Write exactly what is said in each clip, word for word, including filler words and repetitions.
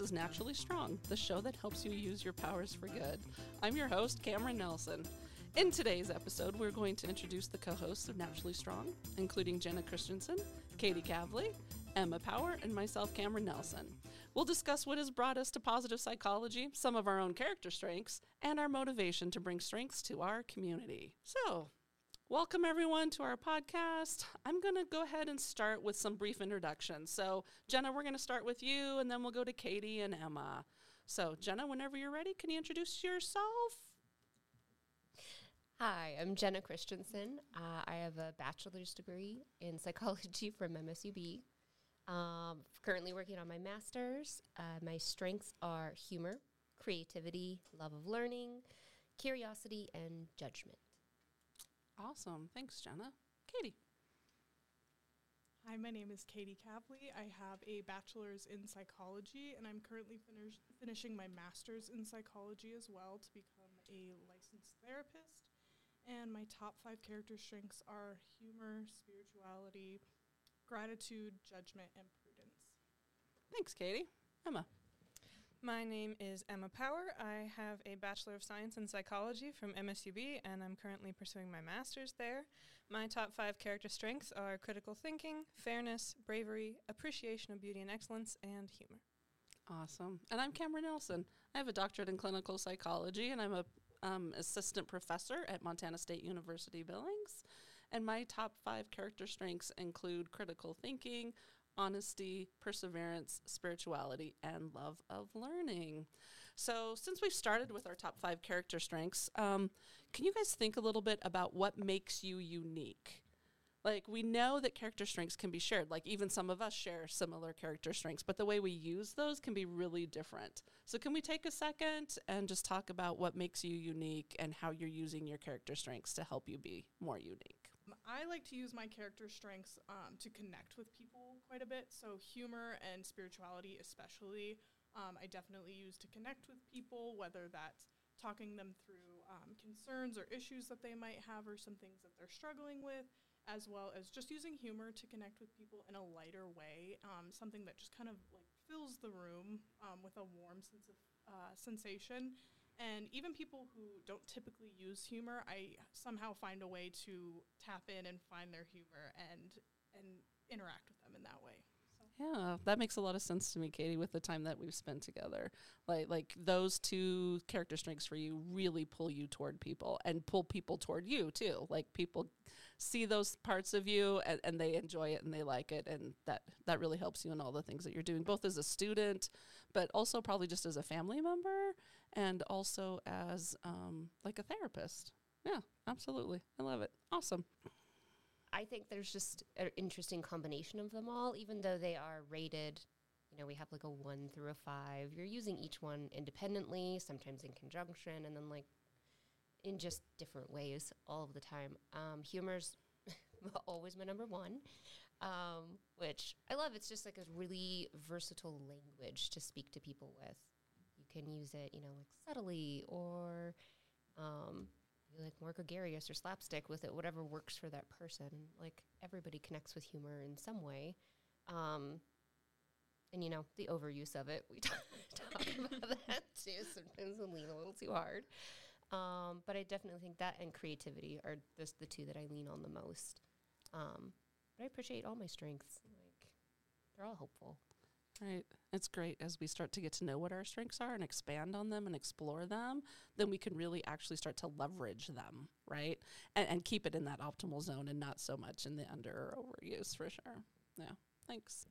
This is Naturally Strong, the show that helps you use your powers for good. I'm your host, Kameron Nelson. In today's episode, we're going to introduce the co-hosts of Naturally Strong, including Jenna Christensen, Kaitee Kavlie, Emma Power, and myself, Kameron Nelson. We'll discuss what has brought us to positive psychology, some of our own character strengths, and our motivation to bring strengths to our community. So, welcome everyone to our podcast. I'm going to go ahead and start with some brief introductions. So Jenna, we're going to start with you and then we'll go to Kaitee and Emma. So Jenna, whenever you're ready, can you introduce yourself? Hi, I'm Jenna Christensen. Uh, I have a bachelor's degree in psychology from M S U B. Um, currently working on my master's. Uh, my strengths are humor, creativity, love of learning, curiosity, and judgment. Awesome. Thanks, Jenna. Kaitee. Hi, my name is Kaitee Kavlie. I have a bachelor's in psychology, and I'm currently finish- finishing my master's in psychology as well to become a licensed therapist. And my top five character strengths are humor, spirituality, gratitude, judgment, and prudence. Thanks, Kaitee. Emma. My name is Emma Power. I have a Bachelor of Science in Psychology from M S U B, and I'm currently pursuing my master's there. My top five character strengths are critical thinking, fairness, bravery, appreciation of beauty and excellence, and humor. Awesome. And I'm Kameron Nelson. I have a doctorate in clinical psychology, and I'm a um, assistant professor at Montana State University Billings. And my top five character strengths include critical thinking, honesty, perseverance, spirituality, and love of learning. So since we've started with our top five character strengths, um, can you guys think a little bit about what makes you unique? Like, we know that character strengths can be shared. Like, even some of us share similar character strengths, but the way we use those can be really different. So can we take a second and just talk about what makes you unique and how you're using your character strengths to help you be more unique? I like to use my character strengths um, to connect with people quite a bit. So humor and spirituality especially, um, I definitely use to connect with people, whether that's talking them through um, concerns or issues that they might have or some things that they're struggling with, as well as just using humor to connect with people in a lighter way, um, something that just kind of like fills the room um, with a warm sense of uh, sensation. And even people who don't typically use humor, I somehow find a way to tap in and find their humor and and interact with them in that way. So. Yeah, that makes a lot of sense to me, Kaitee, with the time that we've spent together. Like, like those two character strengths for you really pull you toward people and pull people toward you, too. Like, people see those parts of you and, and they enjoy it and they like it. And that, that really helps you in all the things that you're doing, both as a student, but also probably just as a family member and also as um, like a therapist. Yeah, absolutely. I love it. Awesome. I think there's just an interesting combination of them all, even though they are rated, you know, we have like a one through a five. You're using each one independently, sometimes in conjunction, and then like in just different ways all of the time. Um, humor's always my number one, um, which I love. It's just like a really versatile language to speak to people with. You can use it, you know, like subtly or... Um, You're like more gregarious or slapstick with it, whatever works for that person. Like, everybody connects with humor in some way. Um, and, you know, the overuse of it, we talk, talk about that too. Sometimes we lean a little too hard. Um, but I definitely think that and creativity are just the two that I lean on the most. Um, but I appreciate all my strengths. Like, they're all helpful. Right. It's great as we start to get to know what our strengths are and expand on them and explore them, then we can really actually start to leverage them, right? And, and keep it in that optimal zone and not so much in the under or overuse for sure. Yeah. Thanks.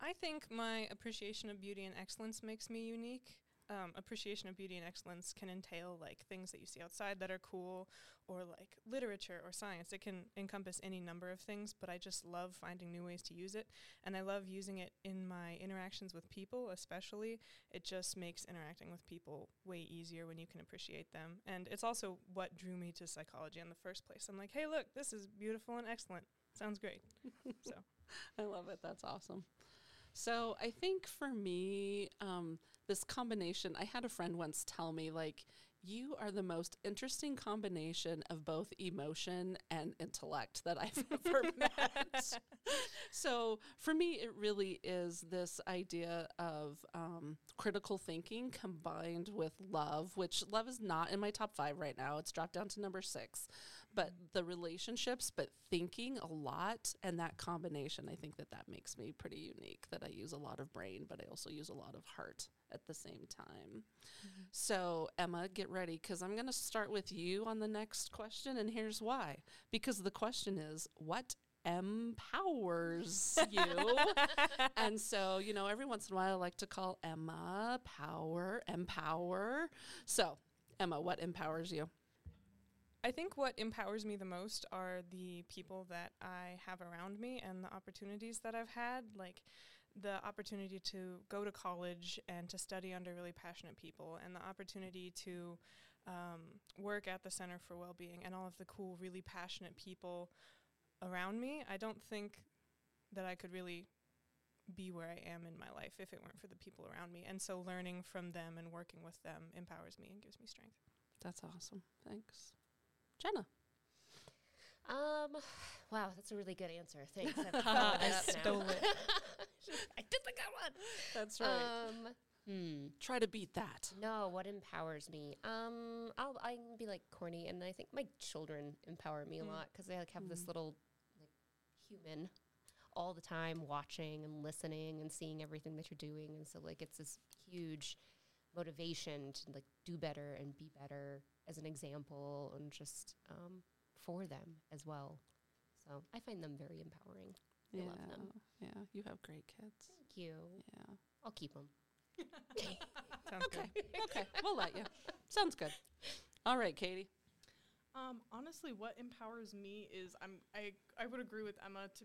I think my appreciation of beauty and excellence makes me unique. Um, appreciation of beauty and excellence can entail like things that you see outside that are cool or like literature or science. It can encompass any number of things, but I just love finding new ways to use it. And I love using it in my interactions with people, especially. It just makes interacting with people way easier when you can appreciate them. And it's also what drew me to psychology in the first place. I'm like, hey, look, this is beautiful and excellent. Sounds great. So I love it. That's awesome. So I think for me, um, this combination, I had a friend once tell me, like, You are the most interesting combination of both emotion and intellect that I've ever met. So for me, it really is this idea of um, critical thinking combined with love, which love is not in my top five right now. It's dropped down to number six. But the relationships, but thinking a lot, and that combination, I think that that makes me pretty unique, that I use a lot of brain, but I also use a lot of heart at the same time. Mm-hmm. So Emma, get ready, because I'm going to start with you on the next question, and here's why. Because the question is, what empowers you? And so, you know, every once in a while I like to call Emma Power, Empower. So Emma, what empowers you? I think what empowers me the most are the people that I have around me and the opportunities that I've had, like the opportunity to go to college and to study under really passionate people, and the opportunity to um, work at the Center for Wellbeing and all of the cool, really passionate people around me. I don't think that I could really be where I am in my life if it weren't for the people around me. And so learning from them and working with them empowers me and gives me strength. That's awesome. Thanks. Jenna. Um, wow, that's a really good answer. Thanks. I've I stole it. I did the good one. That's right. Um, hmm. Try to beat that. No, what empowers me? Um, I'll I can be like corny, and I think my children empower me mm. a lot, because they like have mm. this little like human all the time, watching and listening and seeing everything that you're doing, and so like it's this huge motivation to like do better and be better as an example, and just um, for them as well. So I find them very empowering. I yeah, love them. Yeah, you have great kids. Thank you. Yeah. I'll keep them. Sounds okay. good. Okay, we'll let you. Sounds good. All right, Katie. Um, honestly, what empowers me is I'm, I, I would agree with Emma. To,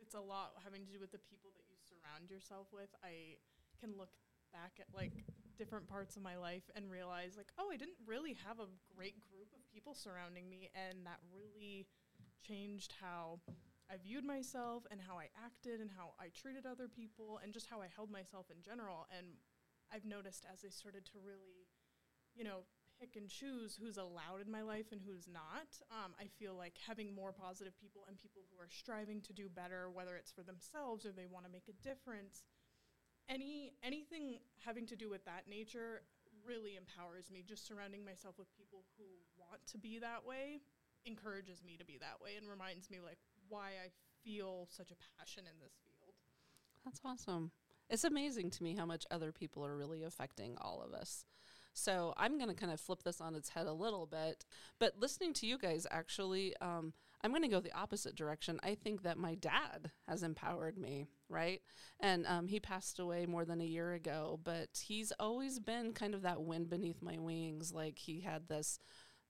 it's a lot having to do with the people that you surround yourself with. I can look back at, like, different parts of my life and realize, like, oh, I didn't really have a great group of people surrounding me, and that really changed how I viewed myself and how I acted and how I treated other people and just how I held myself in general. And I've noticed as I started to really, you know, pick and choose who's allowed in my life and who's not, um, I feel like having more positive people and people who are striving to do better, whether it's for themselves or they want to make a difference, Any anything having to do with that nature really empowers me. Just surrounding myself with people who want to be that way encourages me to be that way and reminds me, like, why I feel such a passion in this field. That's awesome. It's amazing to me how much other people are really affecting all of us. So I'm going to kind of flip this on its head a little bit. But listening to you guys, actually, um, I'm going to go the opposite direction. I think that my dad has empowered me, right? And um, he passed away more than a year ago. But he's always been kind of that wind beneath my wings. Like, he had this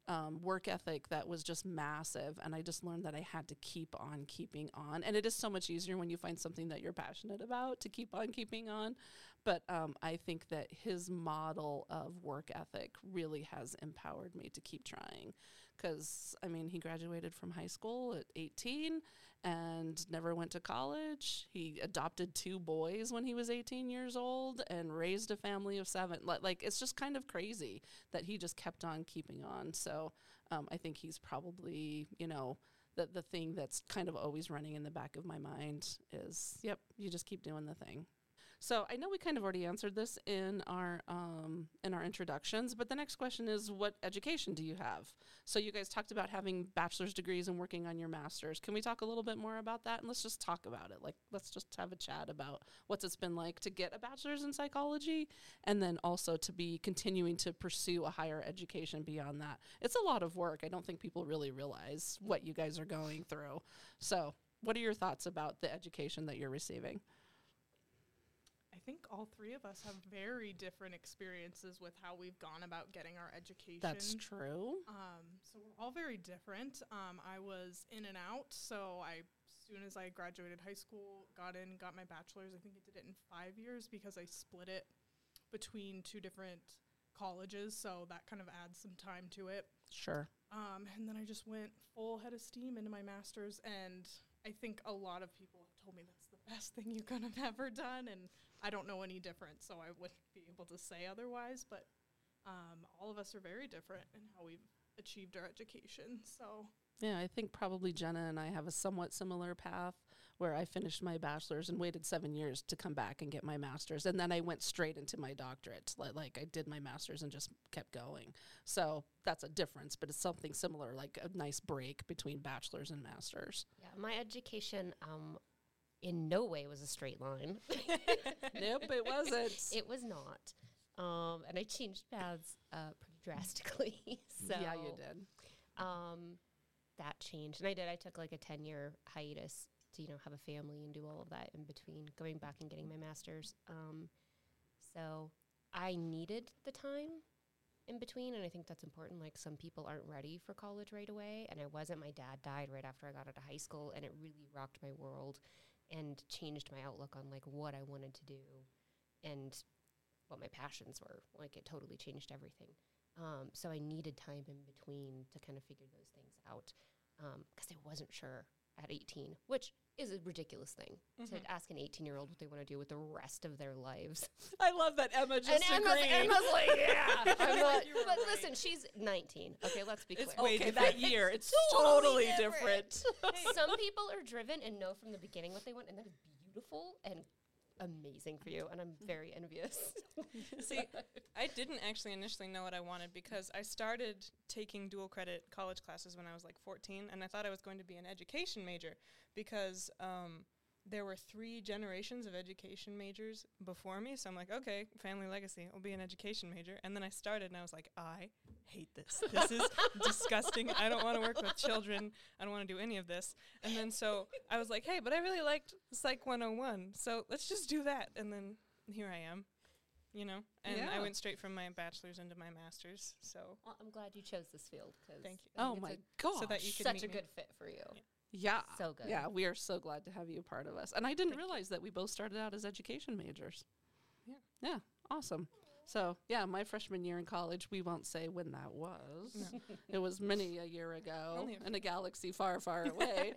Um, work ethic that was just massive, and I just learned that I had to keep on keeping on, and it is so much easier when you find something that you're passionate about to keep on keeping on, but um, I think that his model of work ethic really has empowered me to keep trying, because I mean, he graduated from high school at eighteen and never went to college. He adopted two boys when he was eighteen years old and raised a family of seven. Like, it's just kind of crazy that he just kept on keeping on. So So um, I think he's probably, you know, the, the thing that's kind of always running in the back of my mind is, yep, you just keep doing the thing. So I know we kind of already answered this in our um, in our introductions, but the next question is, what education do you have? So you guys talked about having bachelor's degrees and working on your master's. Can we talk a little bit more about that? And let's just talk about it. Like, let's just have a chat about what it's been like to get a bachelor's in psychology, and then also to be continuing to pursue a higher education beyond that. It's a lot of work. I don't think people really realize what you guys are going through. So what are your thoughts about the education that you're receiving? I think all three of us have very different experiences with how we've gone about getting our education. That's true. Um, so we're all very different. Um, I was in and out. So I, as soon as I graduated high school, got in, got my bachelor's. I think I did it in five years because I split it between two different colleges. So that kind of adds some time to it. Sure. Um, and then I just went full head of steam into my master's, and I think a lot of people have told me that's the best thing you could have ever done, and I don't know any different, so I wouldn't be able to say otherwise, but um, all of us are very different in how we've achieved our education. So yeah, I think probably Jenna and I have a somewhat similar path where I finished my bachelor's and waited seven years to come back and get my master's. And then I went straight into my doctorate. Like I did my master's and just kept going. So that's a difference, but it's something similar, like a nice break between bachelor's and master's. Yeah, my education um, in no way was a straight line. Nope, it wasn't. It was not. Um, and I changed paths uh, pretty drastically. So, yeah, you did. Um, that changed. And I did. I took like a ten-year hiatus to, you know, have a family and do all of that in between going back and getting my master's. Um, so I needed the time in between, and I think that's important. Like, some people aren't ready for college right away, and I wasn't. My dad died right after I got out of high school, and it really rocked my world and changed my outlook on, like, what I wanted to do and what my passions were. Like, it totally changed everything. Um, so I needed time in between to kind of figure those things out, um, because I wasn't sure at eighteen, which is a ridiculous thing mm-hmm. to ask an eighteen-year-old what they want to do with the rest of their lives. I love that Emma just and agreed. Emma's, Emma's like, yeah. Not, but right. Listen, she's nineteen. Okay, let's be clear. It's way okay, that year. It's totally, totally different. different. Hey. Some people are driven and know from the beginning what they want, and that is beautiful and amazing for you, and I'm very envious. See, I didn't actually initially know what I wanted because I started taking dual credit college classes when I was like fourteen, and I thought I was going to be an education major because um, there were three generations of education majors before me, so I'm like, okay, family legacy, I'll be an education major. And then I started, and I was like, I hate this. This is disgusting. I don't want to work with children. I don't want to do any of this. And then so I was like, hey, but I really liked Psych one oh one, so let's just do that. And then here I am, you know, and yeah. I went straight from my bachelor's into my master's. So well, I'm glad you chose this field. Cause thank you. Oh, my God. So that you could Such a me. good fit for you. Yeah. Yeah. So good. Yeah, we are so glad to have you a part of us. And I didn't realize that we both started out as education majors. Yeah. Yeah. Awesome. So, yeah, my freshman year in college, we won't say when that was. No. It was many a year ago a in a galaxy far, far away.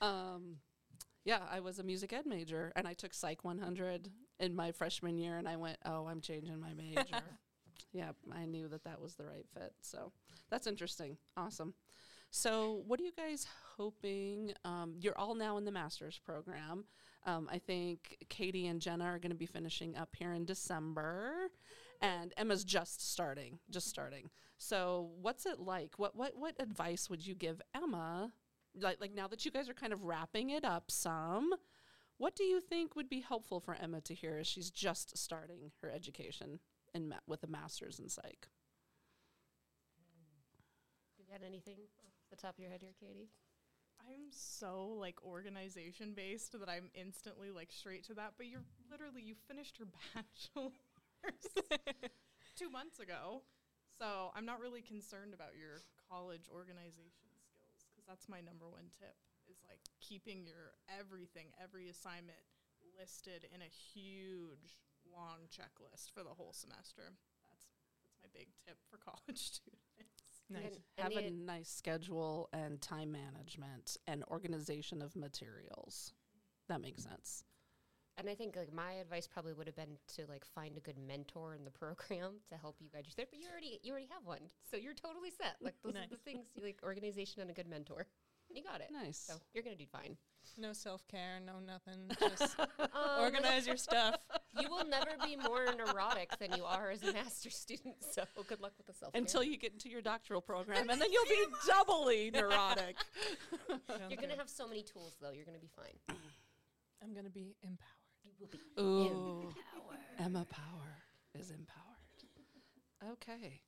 um, yeah, I was a music ed major, and I took Psych one hundred in my freshman year, and I went, oh, I'm changing my major. Yeah, I knew that that was the right fit. So that's interesting. Awesome. So what are you guys hoping? Um, you're all now in the master's program. Um, I think Katie and Jenna are going to be finishing up here in December, and Emma's just starting, just starting. So what's it like? What what what advice would you give Emma? Like like now that you guys are kind of wrapping it up some, what do you think would be helpful for Emma to hear as she's just starting her education and ma- with a master's in psych? You got anything off the top of your head here, Katie? I'm so, like, organization-based that I'm instantly, like, straight to that. But you're literally, you finished your bachelor's two months ago. So I'm not really concerned about your college organization skills, because that's my number one tip is, like, keeping your everything, every assignment listed in a huge long checklist for the whole semester. That's that's my big tip for college students. Nice. And, and have a nice schedule and time management and organization of materials. That makes sense. And I think, like, my advice probably would have been to, like, find a good mentor in the program to help you guide yourself. But you already you already have one, so you're totally set. Like, those nice. Are the things, like, organization and a good mentor. You got it. Nice. So you're going to do fine. No self-care, no nothing. Just um, organize your stuff. You will never be more neurotic than you are as a master's student, so good luck with the self-care. Until you get into your doctoral program, and then you'll be doubly neurotic. You're going to have so many tools, though. You're going to be fine. I'm going to be empowered. You will be Ooh, empowered. Emma Power is empowered. Okay.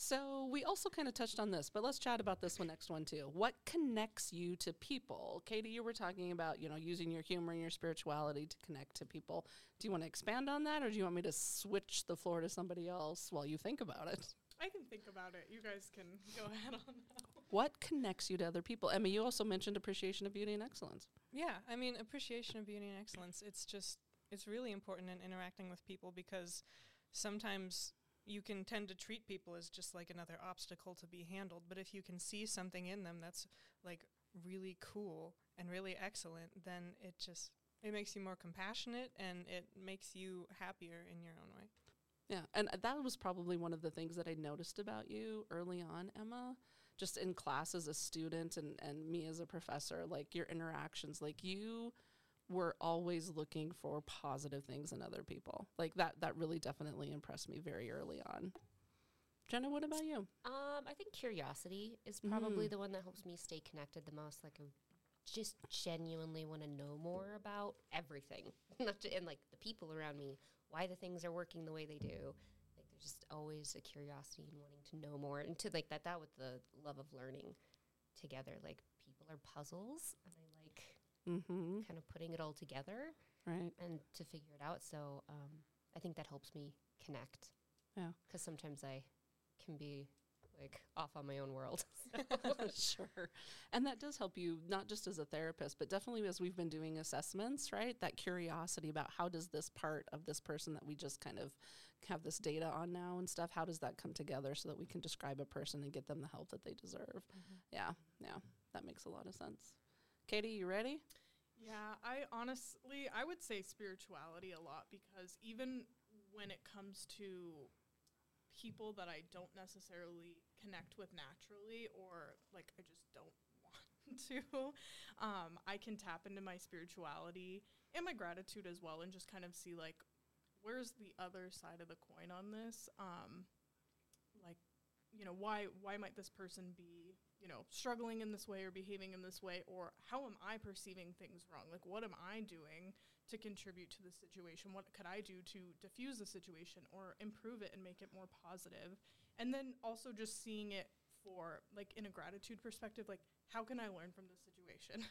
So we also kind of touched on this, but let's chat about this one next one too. What connects you to people? Katie, you were talking about, you know, using your humor and your spirituality to connect to people. Do you want to expand on that, or do you want me to switch the floor to somebody else while you think about it? I can think about it. You guys can go ahead on that. What connects you to other people? Emma, you also mentioned appreciation of beauty and excellence. Yeah, I mean, appreciation of beauty and excellence. It's just, it's really important in interacting with people, because sometimes you can tend to treat people as just like another obstacle to be handled. But if you can see something in them that's like really cool and really excellent, then it just, it makes you more compassionate, and it makes you happier in your own way. Yeah, and that was probably one of the things that I noticed about you early on, Emma, just in class as a student and, and me as a professor, like your interactions, like you were always looking for positive things in other people. Like that, that really definitely impressed me very early on. Jenna, what about you? Um, I think curiosity is probably mm. the one that helps me stay connected the most. Like I just genuinely want to know more about everything. Not to, and like the people around me, why the things are working the way they do. Like there's just always a curiosity and wanting to know more. And to like that, that with the love of learning together. Like people are puzzles and I like mm-hmm. kind of putting it all together. Right. And to figure it out. So um, I think that helps me connect. Yeah. Because sometimes I... can be like off on my own world. So. Sure. And that does help you not just as a therapist, but definitely as we've been doing assessments, right? That curiosity about how does this part of this person that we just kind of have this data on now and stuff, how does that come together so that we can describe a person and get them the help that they deserve? Mm-hmm. Yeah. Yeah. That makes a lot of sense. Katie, you ready? Yeah. I honestly, I would say spirituality a lot because even when it comes to people that I don't necessarily connect with naturally or like I just don't want to, um, I can tap into my spirituality and my gratitude as well and just kind of see like where's the other side of the coin on this, um, like, you know, why why might this person be, you know, struggling in this way or behaving in this way, or how am I perceiving things wrong? Like, what am I doing to contribute to the situation? What could I do to diffuse the situation or improve it and make it more positive? And then also just seeing it for, like, in a gratitude perspective, like, how can I learn from this situation?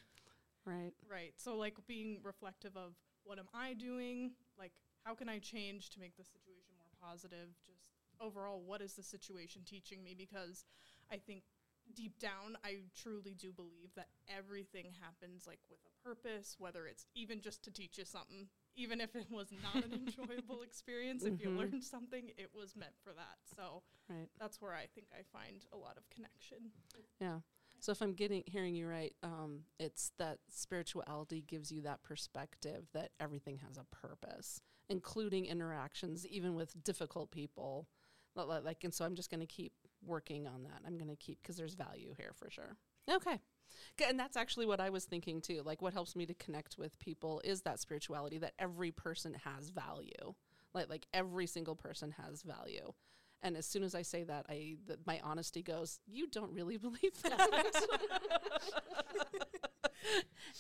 Right. Right. So, like, being reflective of what am I doing? Like, how can I change to make the situation more positive? Just overall, what is the situation teaching me? Because I think deep down, I truly do believe that everything happens like with a purpose, whether it's even just to teach you something, even if it was not an enjoyable experience, mm-hmm. if you learned something, it was meant for that. So right. that's where I think I find a lot of connection. Yeah. So if I'm getting hearing you right, um, it's that spirituality gives you that perspective that everything has a purpose, including interactions, even with difficult people. Like, and so I'm just going to keep working on that. I'm going to keep, because there's value here for sure. Okay. And that's actually what I was thinking too. Like what helps me to connect with people is that spirituality that every person has value. Like, like every single person has value. And as soon as I say that, I, the, my honesty goes, you don't really believe that.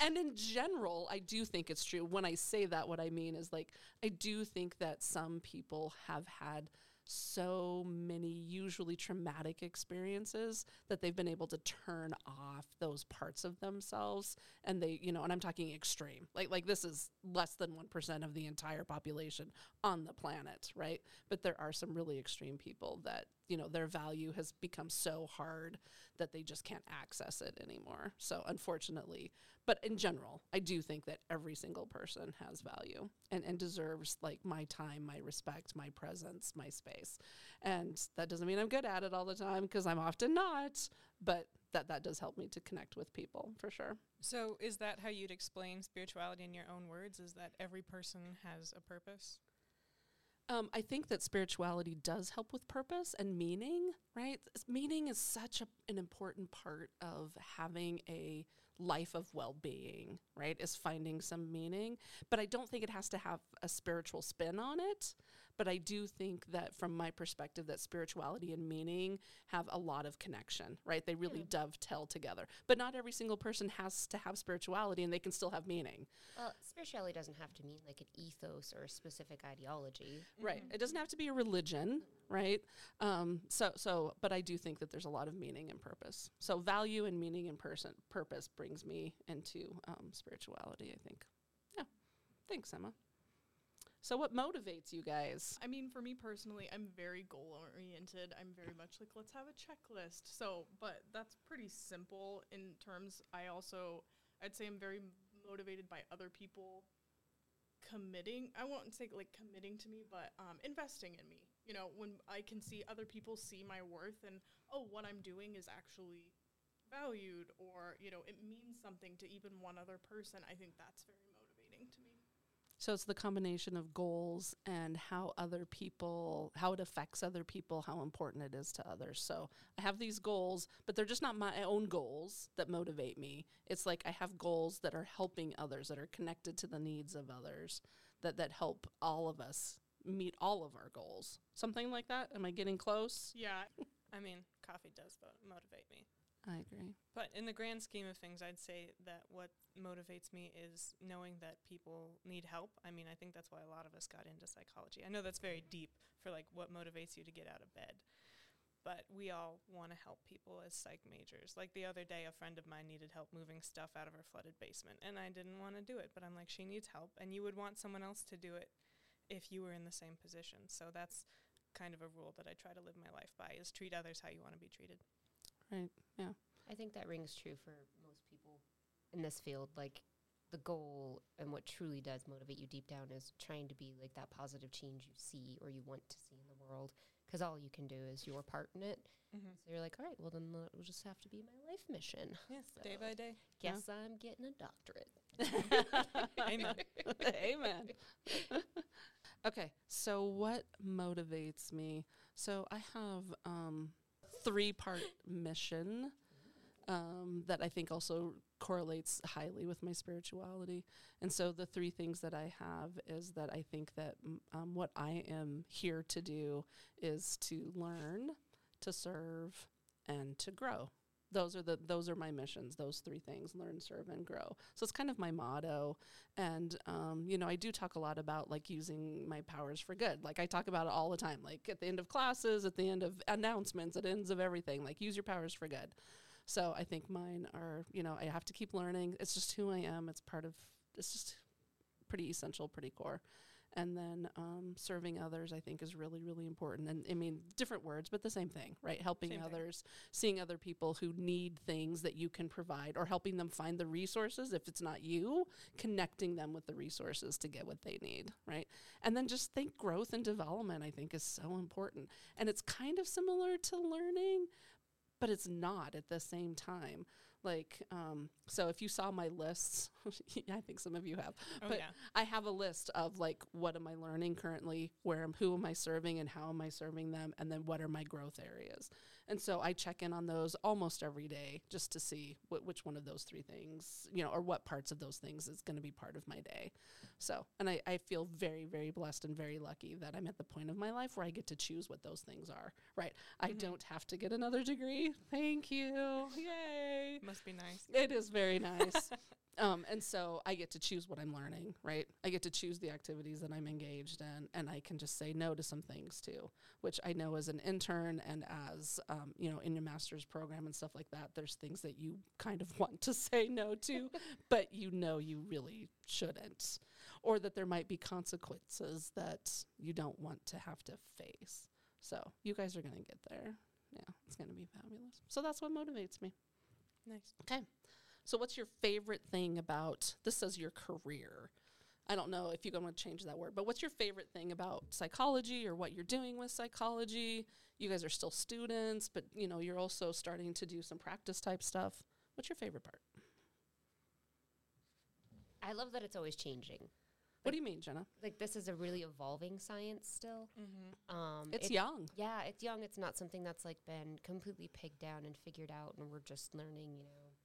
And in general, I do think it's true. When I say that, what I mean is like, I do think that some people have had so many usually traumatic experiences that they've been able to turn off those parts of themselves. And they, you know, and I'm talking extreme, like, like this is less than one percent of the entire population on the planet. Right. But there are some really extreme people that, you know, their value has become so hard that they just can't access it anymore. So unfortunately, but in general, I do think that every single person has value and, and deserves like my time, my respect, my presence, my space. And that doesn't mean I'm good at it all the time because I'm often not, but that, that does help me to connect with people for sure. So is that how you'd explain spirituality in your own words? Is that every person has a purpose? Um, I think that spirituality does help with purpose and meaning, right? Meaning is such a, an important part of having a life of well-being, right? Is finding some meaning. But I don't think it has to have a spiritual spin on it. But I do think that from my perspective that spirituality and meaning have a lot of connection, right? They really yeah. dovetail together. But not every single person has to have spirituality and they can still have meaning. Well, spirituality doesn't have to mean like an ethos or a specific ideology. Right. It doesn't have to be a religion, right? Um, so, so, but I do think that there's a lot of meaning and purpose. So value and meaning and person, purpose brings me into um, spirituality, I think. Yeah. Thanks, Emma. So what motivates you guys? I mean, for me personally, I'm very goal-oriented. I'm very much like, let's have a checklist. So, but that's pretty simple in terms. I also, I'd say I'm very motivated by other people committing, I won't say like committing to me, but um, investing in me. You know, when I can see other people see my worth and, oh, what I'm doing is actually valued or, you know, it means something to even one other person. I think that's very motivating to me. So it's the combination of goals and how other people, how it affects other people, how important it is to others. So I have these goals, but they're just not my own goals that motivate me. It's like I have goals that are helping others, that are connected to the needs of others, that, that help all of us meet all of our goals. Something like that? Am I getting close? Yeah. I mean, coffee does motivate me. I agree. But in the grand scheme of things, I'd say that what motivates me is knowing that people need help. I mean, I think that's why a lot of us got into psychology. I know that's very deep for like what motivates you to get out of bed. But we all want to help people as psych majors. Like the other day, a friend of mine needed help moving stuff out of her flooded basement, and I didn't want to do it. But I'm like, she needs help, and you would want someone else to do it if you were in the same position. So that's kind of a rule that I try to live my life by, is treat others how you want to be treated. Right. Yeah. I think that rings true for most people in this field. Like the goal and what truly does motivate you deep down is trying to be like that positive change you see or you want to see in the world, because all you can do is your part in it. Mm-hmm. So you're like, all right, well, then that will just have to be my life mission. Yes, so day by day. Guess yeah. I'm getting a doctorate. Amen. Amen. Okay, so what motivates me? So I have... um three-part mission um, that I think also correlates highly with my spirituality. And so the three things that I have is that I think that um, what I am here to do is to learn, to serve, and to grow. Those are the those are my missions, those three things: learn, serve, and grow. So it's kind of my motto. And, um, you know, I do talk a lot about, like, using my powers for good. Like, I talk about it all the time, like, at the end of classes, at the end of announcements, at the ends of everything, like, use your powers for good. So I think mine are, you know, I have to keep learning. It's just who I am. It's part of, it's just pretty essential, pretty core. And then um, serving others, I think, is really, really important. And I mean, different words, but the same thing, right? Helping same others, thing. Seeing other people who need things that you can provide, or helping them find the resources. If it's not you, connecting them with the resources to get what they need, right? And then just think growth and development, I think, is so important. And it's kind of similar to learning, but it's not at the same time. Like, um, so if you saw my lists, I think some of you have, oh, but yeah. I have a list of, like, what am I learning currently, where am, who am I serving and how am I serving them, and then what are my growth areas. And so I check in on those almost every day just to see what, which one of those three things, you know, or what parts of those things is going to be part of my day. So, and I, I feel very, very blessed and very lucky that I'm at the point of my life where I get to choose what those things are, right? Mm-hmm. I don't have to get another degree. Thank you. Yay. Must be nice. It is very nice. um, and so I get to choose what I'm learning, right? I get to choose the activities that I'm engaged in, and I can just say no to some things too, which I know as an intern and as, um, you know, in your master's program and stuff like that, there's things that you kind of want to say no to, but you know you really shouldn't, or that there might be consequences that you don't want to have to face. So you guys are going to get there. Yeah, it's going to be fabulous. So that's what motivates me. Nice. Okay. So what's your favorite thing about, this says your career. I don't know if you're going to change that word, but what's your favorite thing about psychology or what you're doing with psychology? You guys are still students, but, you know, you're also starting to do some practice type stuff. What's your favorite part? I love that it's always changing. What do you mean, Jenna? Like, this is a really evolving science still. Mm-hmm. Um, it's it, young. Yeah, it's young. It's not something that's, like, been completely pegged down and figured out, and we're just learning, you know.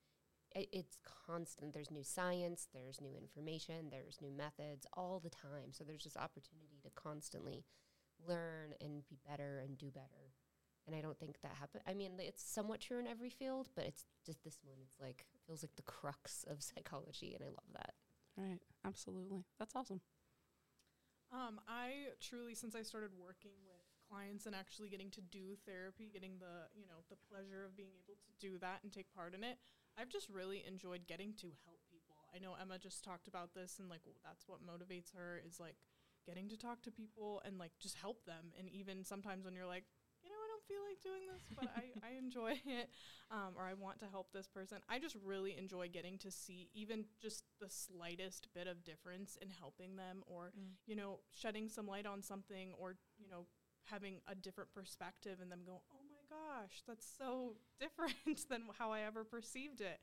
It, it's constant. There's new science. There's new information. There's new methods all the time. So there's just opportunity to constantly learn and be better and do better. And I don't think that happens. I mean, it's somewhat true in every field, but it's just this one. It's, like, feels like the crux of psychology, and I love that. Right. Absolutely. That's awesome. Um, I truly, since I started working with clients and actually getting to do therapy, getting the, you know, the pleasure of being able to do that and take part in it, I've just really enjoyed getting to help people. I know Emma just talked about this, and, like, well, that's what motivates her, is, like, getting to talk to people and, like, just help them. And even sometimes when you're like, you know, I don't feel like doing this, but I, I enjoy it, um, or I want to help this person. I just really enjoy getting to see even just the slightest bit of difference in helping them, or, mm. you know, shedding some light on something, or, you know, having a different perspective and them go, oh, my gosh, that's so different than how I ever perceived it.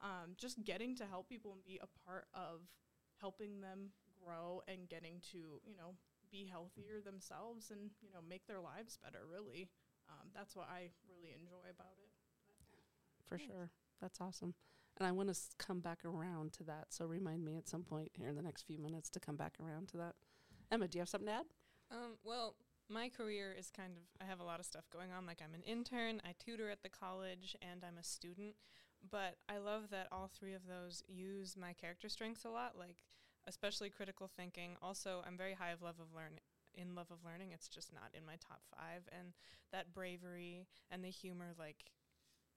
Um, just getting to help people and be a part of helping them grow and getting to, you know, be healthier themselves and, you know, make their lives better, really. Um, that's what I really enjoy about it. For yes. sure. That's awesome. And I want to s- come back around to that. So remind me at some point here in the next few minutes to come back around to that. Emma, do you have something to add? Um, well, my career is kind of, I have a lot of stuff going on. Like, I'm an intern, I tutor at the college, and I'm a student. But I love that all three of those use my character strengths a lot, like especially critical thinking. Also, I'm very high of love of learn- in love of learning. It's just not in my top five. And that bravery and the humor, like,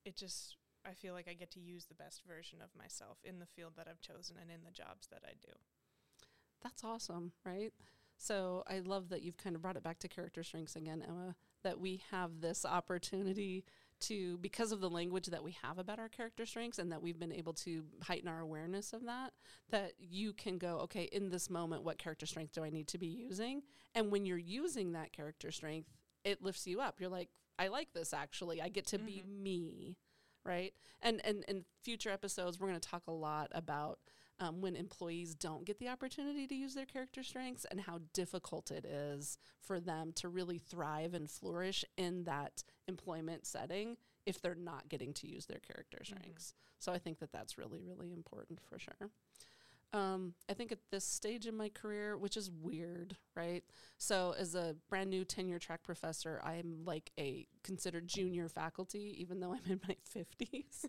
it just, I feel like I get to use the best version of myself in the field that I've chosen and in the jobs that I do. That's awesome, right? So I love that you've kind of brought it back to character strengths again, Emma, that we have this opportunity to, because of the language that we have about our character strengths and that we've been able to heighten our awareness of that, that you can go, okay, in this moment, what character strength do I need to be using? And when you're using that character strength, it lifts you up. You're like, I like this, actually. I get to mm-hmm. be me. Right. And in and, and future episodes, we're going to talk a lot about um, when employees don't get the opportunity to use their character strengths and how difficult it is for them to really thrive and flourish in that employment setting if they're not getting to use their character strengths. Mm-hmm. So I think that that's really, really important for sure. Um, I think at this stage in my career, which is weird, right? So as a brand new tenure track professor, I'm like a considered junior faculty, even though I'm in my fifties.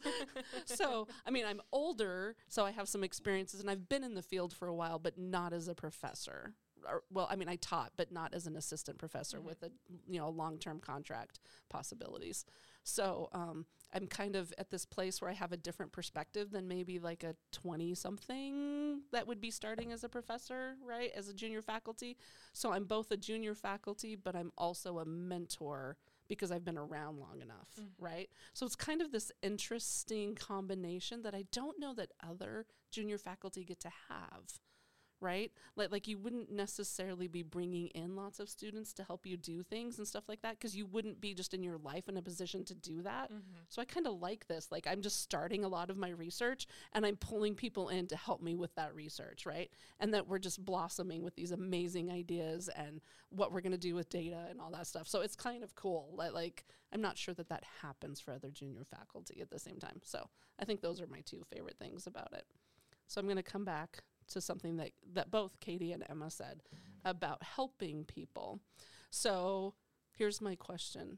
So, I mean, I'm older, so I have some experiences and I've been in the field for a while, but not as a professor. Or, well, I mean, I taught, but not as an assistant professor mm-hmm. with a, you know, long-term contract possibilities. So um, I'm kind of at this place where I have a different perspective than maybe like a twenty-something that would be starting as a professor, right, as a junior faculty. So I'm both a junior faculty, but I'm also a mentor because I've been around long enough, mm-hmm. right? So it's kind of this interesting combination that I don't know that other junior faculty get to have. Right? Like, like you wouldn't necessarily be bringing in lots of students to help you do things and stuff like that because you wouldn't be just in your life in a position to do that. Mm-hmm. So I kind of like this. Like, I'm just starting a lot of my research and I'm pulling people in to help me with that research, right? And that we're just blossoming with these amazing ideas and what we're going to do with data and all that stuff. So it's kind of cool. Like, like, I'm not sure that that happens for other junior faculty at the same time. So I think those are my two favorite things about it. So I'm going to come back to something that, that both Katie and Emma said about helping people. So here's my question.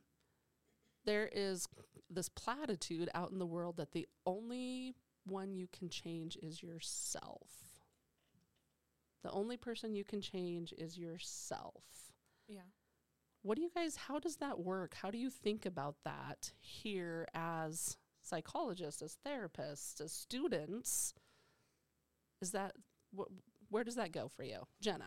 There is this platitude out in the world that the only one you can change is yourself. The only person you can change is yourself. Yeah. What do you guys, how does that work? How do you think about that here as psychologists, as therapists, as students? Is that... Where does that go for you, Jenna?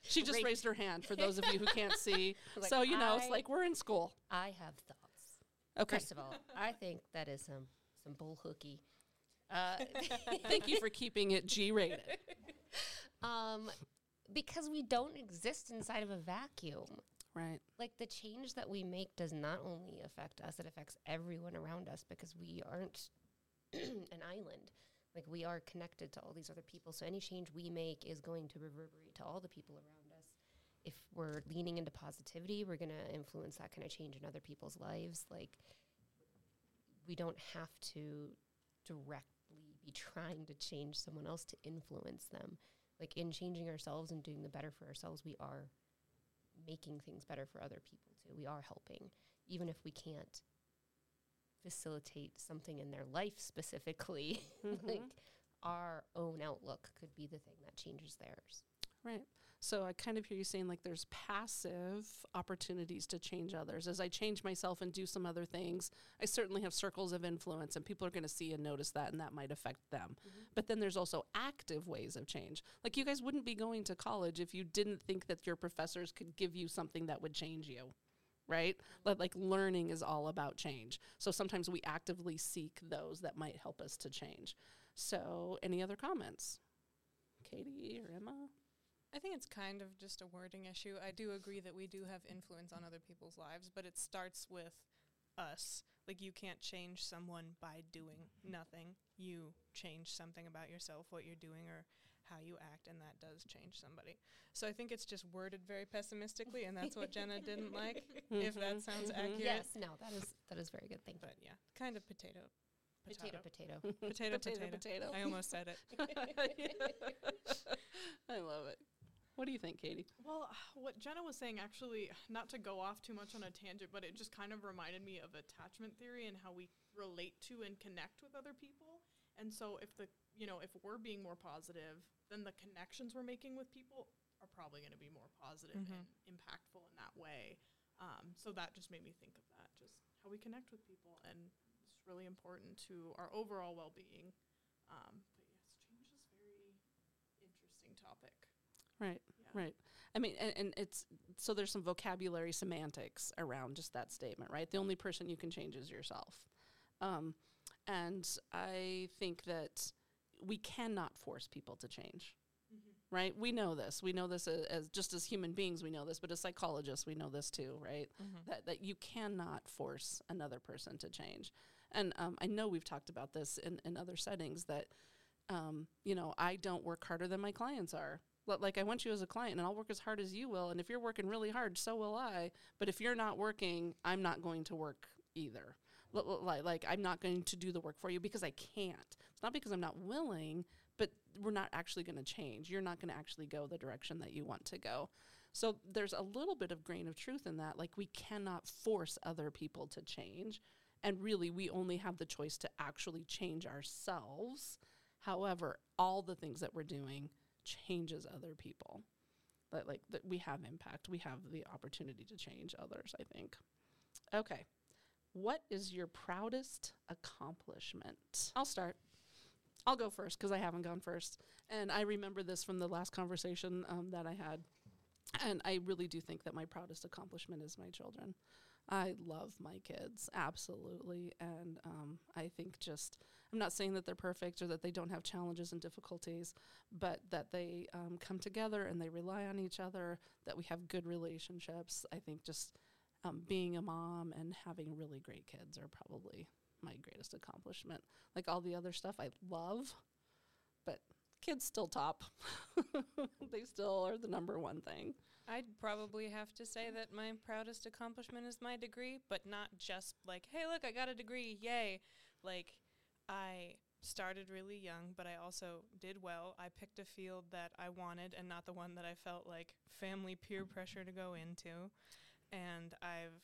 She just Rachel. raised her hand for those of you who can't see. Like, so, you know, I, it's like we're in school. I have thoughts. Okay. First of all, I think that is some, some bullhooky. Uh, Thank you for keeping it G-rated. Um, because we don't exist inside of a vacuum. Right. Like, the change that we make does not only affect us, it affects everyone around us because we aren't an island. Like, we are connected to all these other people. So any change we make is going to reverberate to all the people around us. If we're leaning into positivity, we're going to influence that kind of change in other people's lives. Like, we don't have to directly be trying to change someone else to influence them. Like, in changing ourselves and doing the better for ourselves, we are making things better for other people too. We are helping, even if we can't facilitate something in their life specifically. Mm-hmm. Like, our own outlook could be the thing that changes theirs. Right. So I kind of hear you saying, like, there's passive opportunities to change others. As I change myself and do some other things, I certainly have circles of influence and people are going to see and notice that, and that might affect them. Mm-hmm. But then there's also active ways of change. Like, you guys wouldn't be going to college if you didn't think that your professors could give you something that would change you. Right? Like, learning is all about change. So sometimes we actively seek those that might help us to change. So any other comments? Katie or Emma? I think it's kind of just a wording issue. I do agree that we do have influence on other people's lives, but it starts with us. Like, you can't change someone by doing nothing. You change something about yourself, what you're doing, or how you act, and that does change somebody. So I think it's just worded very pessimistically, and that's what Jenna didn't like, mm-hmm, if that sounds mm-hmm. accurate. Yes, no, that is that is very good. Thank you. But yeah, kind of potato. Potato, potato. Potato, potato. Potato, potato. I almost said it. I love it. What do you think, Katie? Well, what Jenna was saying, actually, not to go off too much on a tangent, but it just kind of reminded me of attachment theory and how we relate to and connect with other people. And so if the, you know, if we're being more positive, then the connections we're making with people are probably going to be more positive mm-hmm. and impactful in that way. Um, so that just made me think of that, just how we connect with people. And it's really important to our overall well-being. Um, but yes, change is a very interesting topic. Right, yeah. right. I mean, and, and it's, so there's some vocabulary semantics around just that statement, right? The only person you can change is yourself. Um, and I think that we cannot force people to change, mm-hmm. right? We know this. We know this as, as just as human beings, we know this, but as psychologists, we know this too, right? Mm-hmm. That that you cannot force another person to change. And um, I know we've talked about this in, in other settings that, um, you know, I don't work harder than my clients are. Like, I want you as a client, and I'll work as hard as you will. And if you're working really hard, so will I. But if you're not working, I'm not going to work either. Like, I'm not going to do the work for you because I can't. It's not because I'm not willing, but we're not actually going to change. You're not going to actually go the direction that you want to go. So there's a little bit of grain of truth in that. Like, we cannot force other people to change. And really, we only have the choice to actually change ourselves. However, all the things that we're doing changes other people, but like that we have impact, we have the opportunity to change others, I think. Okay, what is your proudest accomplishment? I'll start. I'll go first because I haven't gone first, and I remember this from the last conversation um, that I had, and I really do think that my proudest accomplishment is my children. I love my kids, absolutely, and um, I think just, I'm not saying that they're perfect or that they don't have challenges and difficulties, but that they um, come together and they rely on each other, that we have good relationships. I think just um, being a mom and having really great kids are probably my greatest accomplishment. Like, all the other stuff I love, but kids still top. They still are the number one thing. I'd probably have to say that my proudest accomplishment is my degree, but not just like, hey, look, I got a degree, yay. Like, I started really young, but I also did well. I picked a field that I wanted and not the one that I felt like family peer pressure to go into. And I've,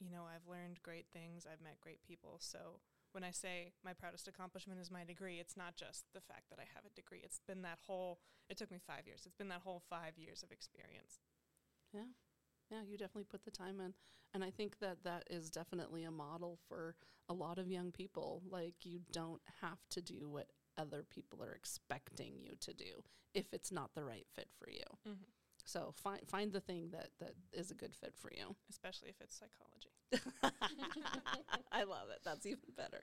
you know, I've learned great things. I've met great people. So when I say my proudest accomplishment is my degree, it's not just the fact that I have a degree. It's been that whole, it took me five years. It's been that whole five years of experience. Yeah. Yeah, you definitely put the time in. And I think that that is definitely a model for a lot of young people. Like, you don't have to do what other people are expecting you to do if it's not the right fit for you. Mm-hmm. So find find the thing that, that is a good fit for you. Especially if it's psychology. I love it. That's even better.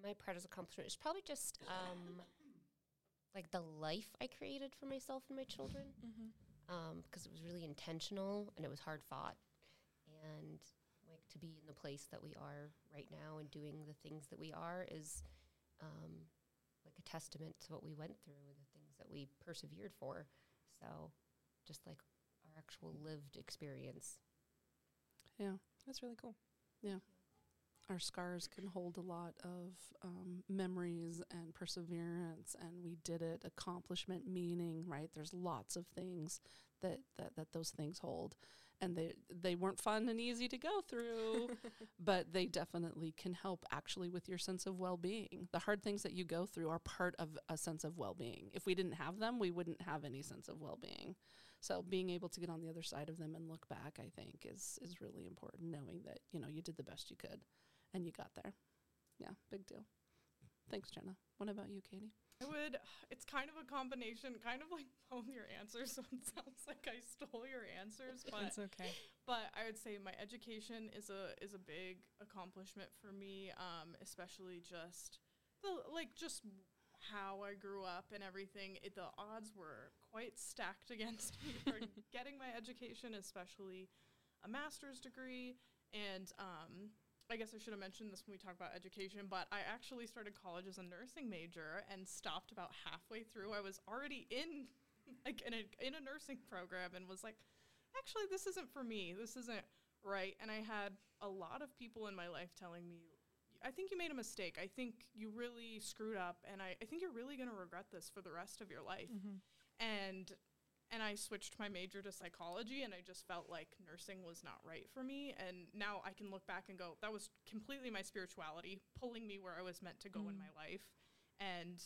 My proudest accomplishment is probably just um, like the life I created for myself and my children. Mm-hmm. Um, because it was really intentional and it was hard fought. And like, to be in the place that we are right now and doing the things that we are is um, like a testament to what we went through and the things that we persevered for. So just like our actual lived experience. Yeah, that's really cool. Yeah. Our scars can hold a lot of um, memories and perseverance, and we did it, accomplishment, meaning, right? There's lots of things that, that, that those things hold. And they, they weren't fun and easy to go through, but they definitely can help actually with your sense of well-being. The hard things that you go through are part of a sense of well-being. If we didn't have them, we wouldn't have any sense of well-being. So being able to get on the other side of them and look back, I think, is is really important, knowing that, you know, you did the best you could. And you got there. Yeah, big deal. Thanks, Jenna. What about you, Katie? I would, it's kind of a combination, kind of like pulling your answers, so it sounds like I stole your answers, but it's okay. But I would say my education is a is a big accomplishment for me, um, especially just the like just how I grew up and everything. It, the odds were quite stacked against me for getting my education, especially a master's degree, and um I guess I should have mentioned this when we talk about education, but I actually started college as a nursing major and stopped about halfway through. I was already in like in a, in a nursing program and was like, actually, this isn't for me. This isn't right. And I had a lot of people in my life telling me, I think you made a mistake. I think you really screwed up. And I, I think you're really going to regret this for the rest of your life. Mm-hmm. And And I switched my major to psychology, and I just felt like nursing was not right for me. And now I can look back and go, that was completely my spirituality pulling me where I was meant to go mm. in my life. And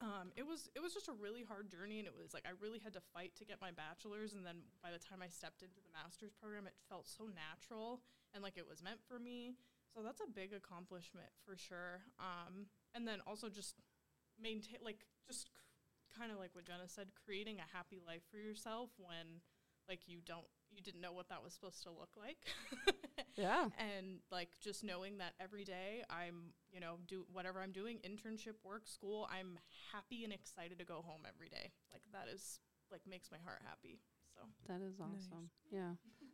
um, it was it was just a really hard journey, and it was like I really had to fight to get my bachelor's. And then by the time I stepped into the master's program, it felt so natural and like it was meant for me. So that's a big accomplishment for sure. Um, and then also just maintain, like just kind of like what Jenna said, creating a happy life for yourself when like you don't you didn't know what that was supposed to look like. Yeah. And like just knowing that every day I'm, you know, do whatever I'm doing, internship, work, school, I'm happy and excited to go home every day. Like that is like makes my heart happy. So that is awesome. Nice. Yeah.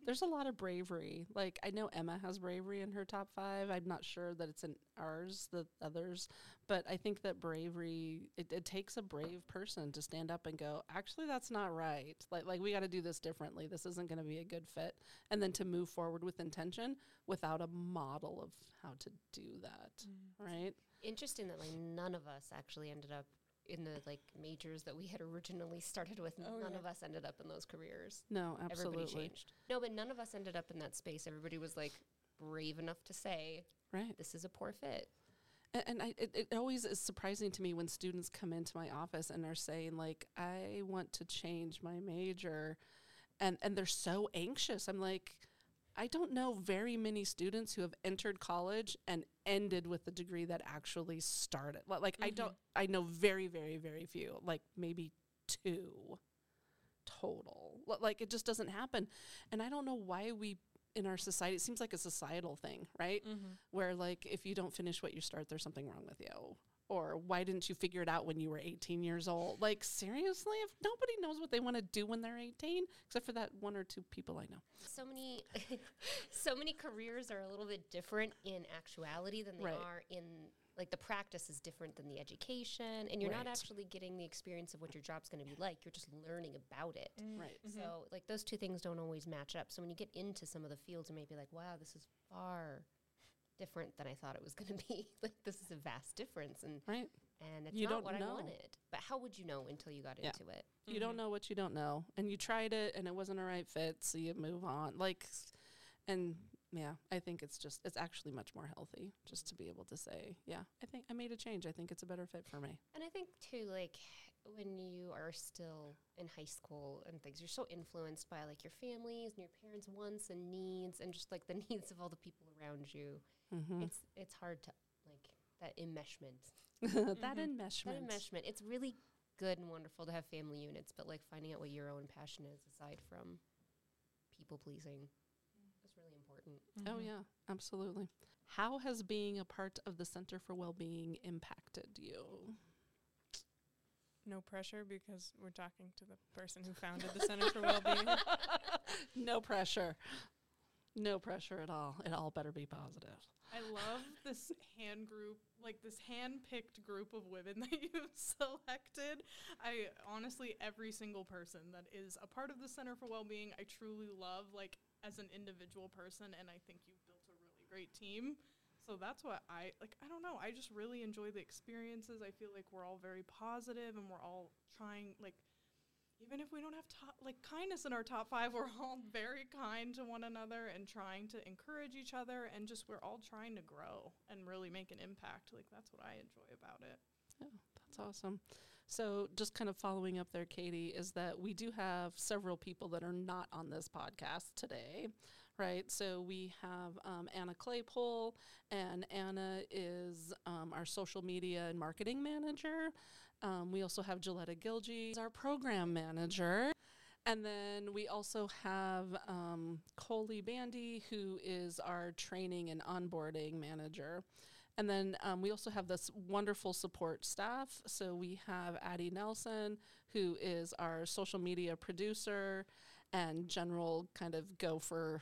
There's a lot of bravery. Like I know Emma has bravery in her top five. I'm not sure that it's in ours, the others, but I think that bravery, it, it takes a brave person to stand up and go, actually, that's not right. Like, like we got to do this differently. This isn't going to be a good fit. And then to move forward with intention without a model of how to do that. Mm. Right. Interestingly, none of us actually ended up in the like majors that we had originally started with. Oh, none yeah. of us ended up in those careers. No, absolutely. Everybody changed. No, but none of us ended up in that space. Everybody was like brave enough to say, right, this is a poor fit. And, and I, it, it always is surprising to me when students come into my office and are saying like, I want to change my major. And, and they're so anxious. I'm like, I don't know very many students who have entered college and ended with the degree that actually started. Like, mm-hmm. I don't, I know very, very, very few, like maybe two total. Like, it just doesn't happen. And I don't know why we, in our society, it seems like a societal thing, right? Mm-hmm. Where, like, if you don't finish what you start, there's something wrong with you. Or why didn't you figure it out when you were eighteen years old? Like, seriously, if nobody knows what they want to do when they're eighteen, except for that one or two people I know. So many so many careers are a little bit different in actuality than they right. are in, like, the practice is different than the education. And you're right. not actually getting the experience of what your job's going to be like. You're just learning about it. Mm. Right. Mm-hmm. So, like, those two things don't always match up. So when you get into some of the fields, you may be like, wow, this is far different than I thought it was going to be. Like, this is a vast difference, and right. and it's you not what know. I wanted. But how would you know until you got yeah. into it? You mm-hmm. don't know what you don't know, and you tried it, and it wasn't a right fit, so you move on. Like, and yeah, I think it's just it's actually much more healthy just to be able to say, yeah, I think I made a change. I think it's a better fit for me. And I think too, like when you are still in high school and things, you're so influenced by like your families and your parents' wants and needs, and just like the needs of all the people around you. Mm-hmm. It's it's hard to like that enmeshment. that mm-hmm. enmeshment. That enmeshment. It's really good and wonderful to have family units, but like finding out what your own passion is aside from people pleasing is really important. Mm-hmm. Oh yeah, absolutely. How has being a part of the Center for Wellbeing impacted you? No pressure, because we're talking to the person who founded the Center for Wellbeing. No pressure. No pressure at all. It all better be positive. I love this hand group, like this hand-picked group of women that you've selected. I honestly, every single person that is a part of the Center for Wellbeing, I truly love, like, as an individual person, and I think you've built a really great team. So that's what I, like, I don't know. I just really enjoy the experiences. I feel like we're all very positive, and we're all trying, like, even if we don't have, top, like, kindness in our top five, we're all very kind to one another and trying to encourage each other, and just we're all trying to grow and really make an impact. Like, that's what I enjoy about it. Oh, that's awesome. So just kind of following up there, Katie, is that we do have several people that are not on this podcast today, right? So we have um, Anna Claypole, and Anna is um, our social media and marketing manager. Um, we also have Gilletta Gilgey, our program manager. And then we also have um, Coley Bandy, who is our training and onboarding manager. And then um, we also have this wonderful support staff. So we have Addie Nelson, who is our social media producer and general kind of go for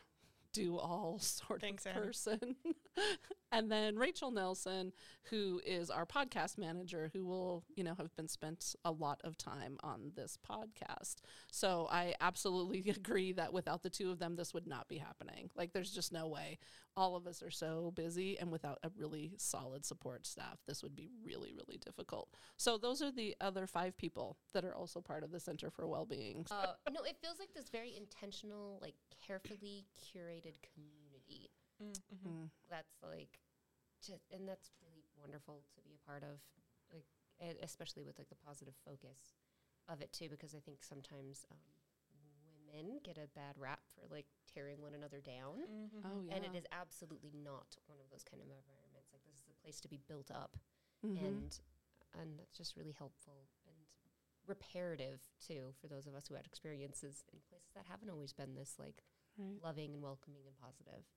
do all sort Thanks, of person. And then Rachel Nelson, who is our podcast manager, who will, you know, have been spent a lot of time on this podcast. So I absolutely agree that without the two of them, this would not be happening. Like, there's just no way. All of us are so busy, and without a really solid support staff, this would be really, really difficult. So those are the other five people that are also part of the Center for Wellbeing. Uh, no, it feels like this very intentional, like carefully curated community. Mm-hmm. That's like, just, and that's really wonderful to be a part of, like, especially with like the positive focus of it too, because I think sometimes um, women get a bad rap for like tearing one another down. Mm-hmm. Oh, yeah. And it is absolutely not one of those kind of environments. Like, this is a place to be built up, mm-hmm. and and that's just really helpful and reparative too for those of us who had experiences in places that haven't always been this like right. loving and welcoming and positive.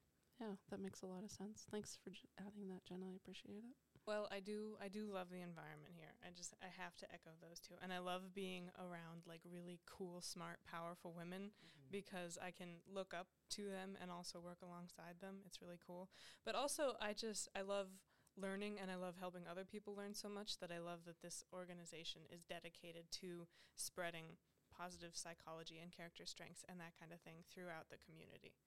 Yeah, that makes a lot of sense. Thanks for j- adding that, Jenna. I appreciate it. Well, I do I do love the environment here. I just, I have to echo those two. And I love being around like really cool, smart, powerful women, mm-hmm. because I can look up to them and also work alongside them. It's really cool. But also I just, I love learning, and I love helping other people learn so much that I love that this organization is dedicated to spreading positive psychology and character strengths and that kind of thing throughout the community.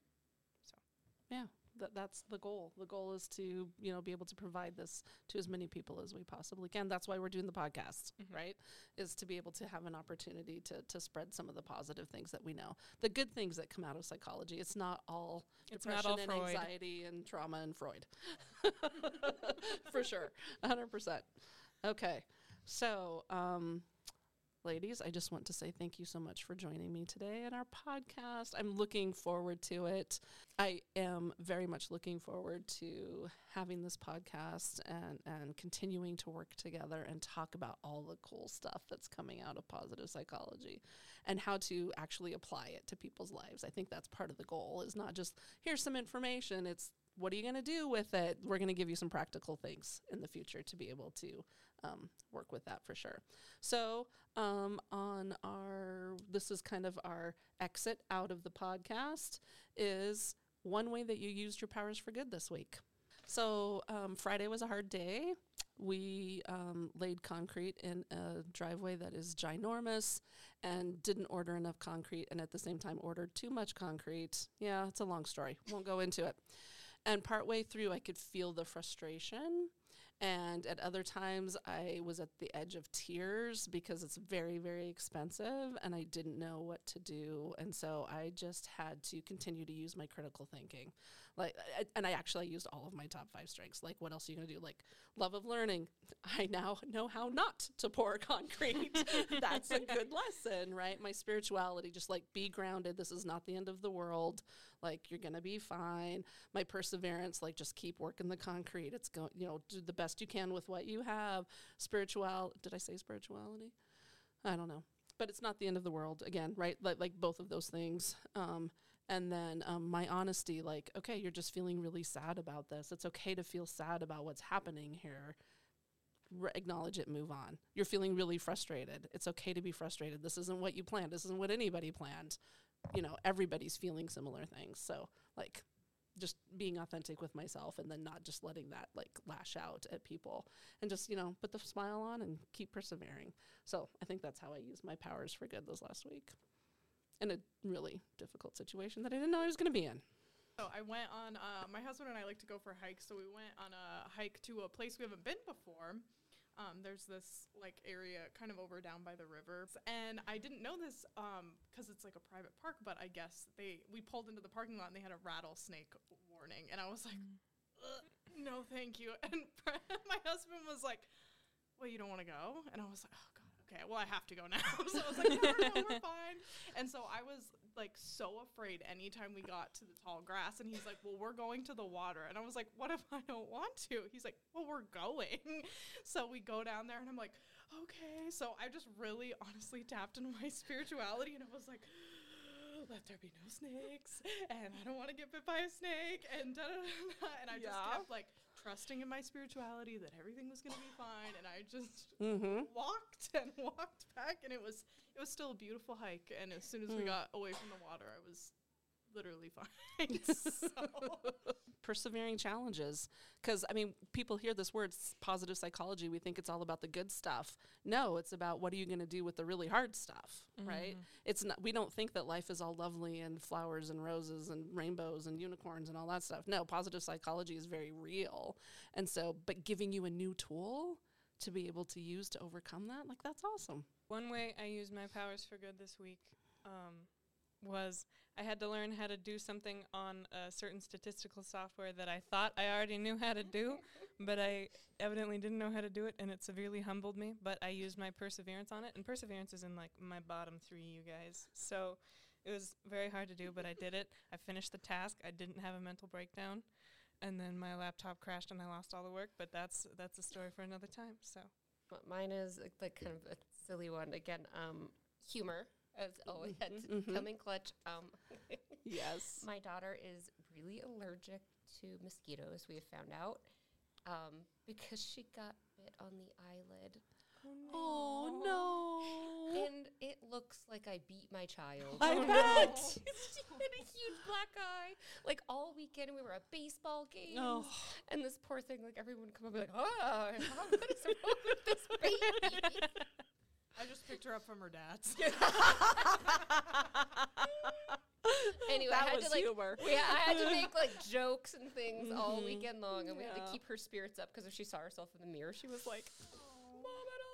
Yeah, th- that's the goal. The goal is to, you know, be able to provide this to as many people as we possibly can. That's why we're doing the podcast, mm-hmm. right? Is to be able to have an opportunity to to spread some of the positive things that we know, the good things that come out of psychology. It's not all it's depression not all and Freud. Anxiety and trauma and Freud. For sure, one hundred percent. Okay, so... Um, ladies, I just want to say thank you so much for joining me today in our podcast. I'm looking forward to it. I am very much looking forward to having this podcast and, and continuing to work together and talk about all the cool stuff that's coming out of positive psychology and how to actually apply it to people's lives. I think that's part of the goal, is not just here's some information. It's what are you going to do with it? We're going to give you some practical things in the future to be able to um, work with that for sure. So um, on our, this is kind of our exit out of the podcast, is one way that you used your powers for good this week. So um, Friday was a hard day. We um, laid concrete in a driveway that is ginormous and didn't order enough concrete, and at the same time ordered too much concrete. Yeah, it's a long story. Won't go into it. And partway through, I could feel the frustration. And at other times, I was at the edge of tears because it's very, very expensive, and I didn't know what to do. And so I just had to continue to use my critical thinking. Like, and I actually used all of my top five strengths. Like, what else are you going to do? Like, love of learning. I now know how not to pour concrete. That's a good lesson, right? My spirituality, just like, be grounded. This is not the end of the world. Like, you're going to be fine. My perseverance, like, just keep working the concrete. It's going, you know, do the best you can with what you have. Spiritual, did I say spirituality? I don't know. But it's not the end of the world, again, right? Like, like both of those things. Um, and then um, my honesty, like, okay, you're just feeling really sad about this. It's okay to feel sad about what's happening here. Re- acknowledge it, move on. You're feeling really frustrated. It's okay to be frustrated. This isn't what you planned. This isn't what anybody planned. You know, everybody's feeling similar things. So, like, just being authentic with myself and then not just letting that like lash out at people, and just, you know, put the smile on and keep persevering. So I think that's how I used my powers for good this last week, in a really difficult situation that I didn't know I was going to be in. So I went on, uh, my husband and I like to go for hikes. So we went on a hike to a place we haven't been before. Um, there's this like area kind of over down by the river, and I didn't know this um, because it's like a private park, but I guess they we pulled into the parking lot and they had a rattlesnake warning, and I was like, no, thank you. And my husband was like, well, you don't want to go? And I was like, oh god, okay, well, I have to go now. So I was like, no, no, we're fine. And so I was like so afraid anytime we got to the tall grass, and he's like, well, we're going to the water. And I was like, what if I don't want to? He's like, well, we're going. So we go down there, and I'm like, okay. So I just really honestly tapped into my spirituality, and I was like, let there be no snakes, and I don't want to get bit by a snake, and da da da. And I yeah. just kept like trusting in my spirituality that everything was going to be fine, and I just mm-hmm. walked and walked back, and it was it was still a beautiful hike. And as soon as mm. we got away from the water, I was literally fine. So. persevering challenges. Because, I mean, people hear this word positive psychology, we think it's all about the good stuff. No, it's about what are you going to do with the really hard stuff, mm-hmm. right? It's not, we don't think that life is all lovely and flowers and roses and rainbows and unicorns and all that stuff. No, positive psychology is very real. And so, but giving you a new tool to be able to use to overcome that, like, that's awesome. One way I used my powers for good this week um, was I had to learn how to do something on a certain statistical software that I thought I already knew how to do, but I evidently didn't know how to do it, and it severely humbled me. But I used my perseverance on it, and perseverance is in, like, my bottom three, you guys. So it was very hard to do, but I did it. I finished the task. I didn't have a mental breakdown. And then my laptop crashed and I lost all the work, but that's that's a story for another time. So, mine is like the kind of a silly one again. Um, humor has always had to mm-hmm. come in clutch. Um, yes, my daughter is really allergic to mosquitoes. We have found out um, because she got bit on the eyelid. Oh, no. And it looks like I beat my child. I oh, bet. No. She had a huge black eye. Like, all weekend, we were at baseball games. Oh. And this poor thing, like, everyone would come up and be like, oh, what is wrong with this baby? I just picked her up from her dad's. Anyway, that I had was to like, humor. Yeah, I had to make like jokes and things mm-hmm. all weekend long, and yeah. we had to keep her spirits up because if she saw herself in the mirror, she was like, oh, Mom, I don't.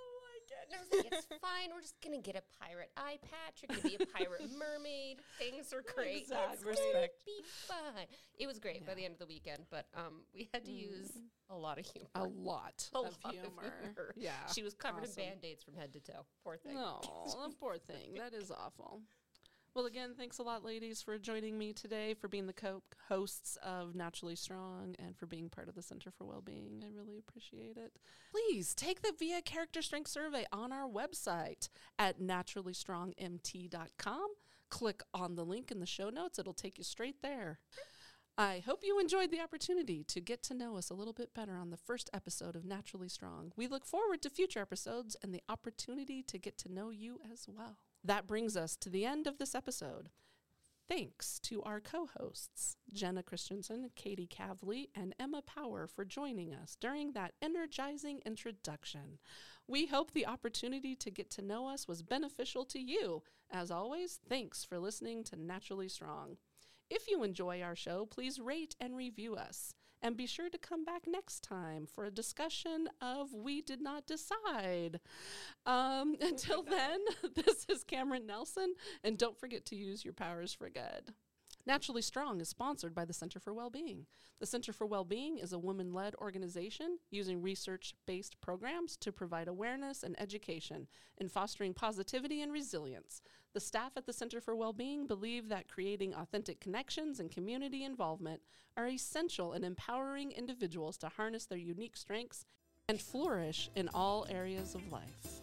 And I was like, it's fine. We're just going to get a pirate eye patch. You're going to be a pirate mermaid. Things are great. Exactly. It's going to be fun. It was great yeah. by the end of the weekend, but um, we had to mm. use a lot of humor. A lot a of lot humor. Of humor. Yeah. She was covered awesome. in Band-Aids from head to toe. Poor thing. Oh, poor thing. That is awful. Well, again, thanks a lot, ladies, for joining me today, for being the co-hosts of Naturally Strong, and for being part of the Center for Wellbeing. I really appreciate it. Please take the V I A Character Strength Survey on our website at naturally strong m t dot com. Click on the link in the show notes. It'll take you straight there. I hope you enjoyed the opportunity to get to know us a little bit better on the first episode of Naturally Strong. We look forward to future episodes and the opportunity to get to know you as well. That brings us to the end of this episode. Thanks to our co-hosts, Jenna Christensen, Kaitee Kavlie, and Emma Power for joining us during that energizing introduction. We hope the opportunity to get to know us was beneficial to you. As always, thanks for listening to Naturally Strong. If you enjoy our show, please rate and review us. And be sure to come back next time for a discussion of We Did Not Decide. Um, until then, this is Kameron Nelson, and don't forget to use your powers for good. Naturally Strong is sponsored by the Center for Wellbeing. The Center for Wellbeing is a women-led organization using research-based programs to provide awareness and education in fostering positivity and resilience. The staff at the Center for Wellbeing believe that creating authentic connections and community involvement are essential in empowering individuals to harness their unique strengths and flourish in all areas of life.